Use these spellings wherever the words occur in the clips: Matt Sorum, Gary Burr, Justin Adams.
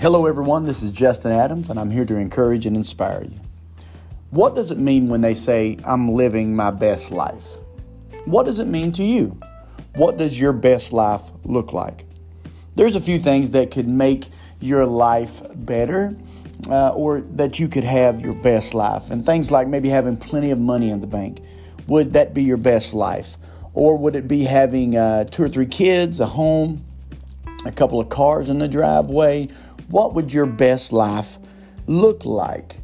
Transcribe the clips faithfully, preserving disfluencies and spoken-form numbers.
Hello everyone, this is Justin Adams, and I'm here to encourage and inspire you. What does it mean when they say, I'm living my best life? What does it mean to you? What does your best life look like? There's a few things that could make your life better uh, or that you could have your best life. And things like maybe having plenty of money in the bank. Would that be your best life? Or would it be having uh, two or three kids, a home, a couple of cars in the driveway? What would your best life look like?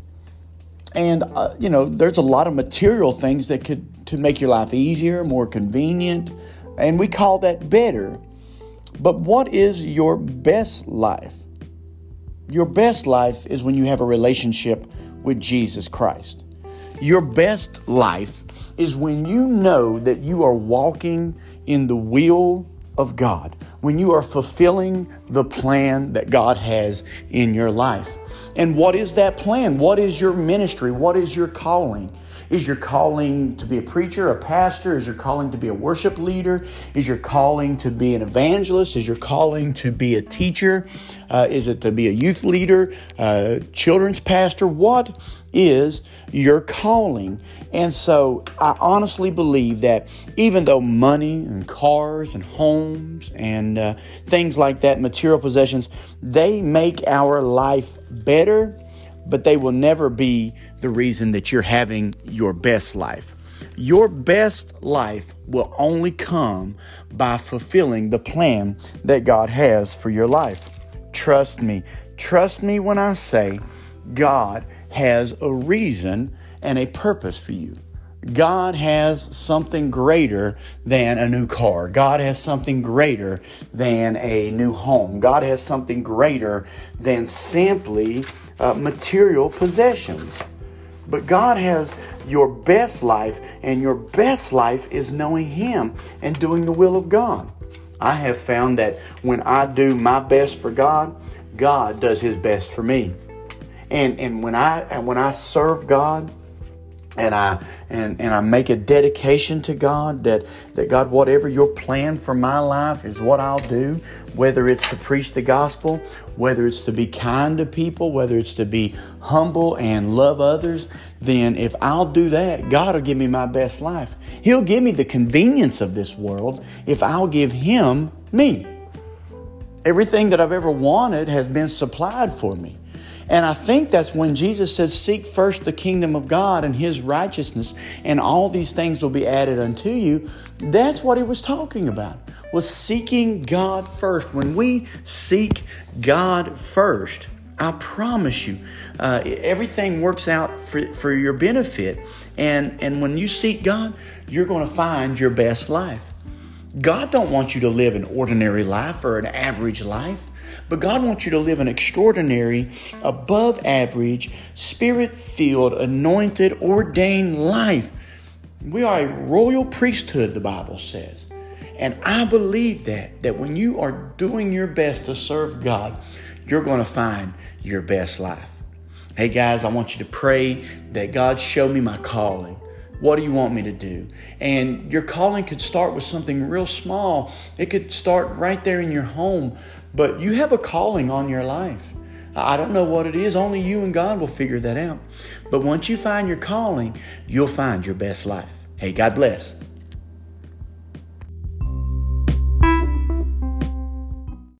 And, uh, you know, there's a lot of material things that could to make your life easier, more convenient. And we call that better. But what is your best life? Your best life is when you have a relationship with Jesus Christ. Your best life is when you know that you are walking in the will of God, when you are fulfilling the plan that God has in your life. And what is that plan? What is your ministry? What is your calling? Is your calling to be a preacher, a pastor? Is your calling to be a worship leader? Is your calling to be an evangelist? Is your calling to be a teacher? Uh, is it to be a youth leader, uh, children's pastor? What is your calling? And so I honestly believe that even though money and cars and homes and uh, things like that, material possessions, they make our life better, but they will never be the reason that you're having your best life. Your best life will only come by fulfilling the plan that God has for your life. Trust me. Trust me when I say God has a reason and a purpose for you. God has something greater than a new car. God has something greater than a new home. God has something greater than simply uh, material possessions. But God has your best life, and your best life is knowing Him and doing the will of God. I have found that when I do my best for God, God does His best for me. And and when I and when I serve God, And I and, and I make a dedication to God that, that God, whatever your plan for my life is what I'll do, whether it's to preach the gospel, whether it's to be kind to people, whether it's to be humble and love others, then if I'll do that, God will give me my best life. He'll give me the convenience of this world if I'll give Him me. Everything that I've ever wanted has been supplied for me. And I think that's when Jesus says, seek first the kingdom of God and His righteousness, and all these things will be added unto you. That's what He was talking about, was seeking God first. When we seek God first, I promise you, uh, everything works out for, for your benefit. And, and when you seek God, you're going to find your best life. God don't want you to live an ordinary life or an average life. But God wants you to live an extraordinary, above average, spirit-filled, anointed, ordained life. We are a royal priesthood, the Bible says. And I believe that, that when you are doing your best to serve God, you're going to find your best life. Hey guys, I want you to pray that God show me my calling. What do you want me to do? And your calling could start with something real small. It could start right there in your home. But you have a calling on your life. I don't know what it is. Only you and God will figure that out. But once you find your calling, you'll find your best life. Hey, God bless.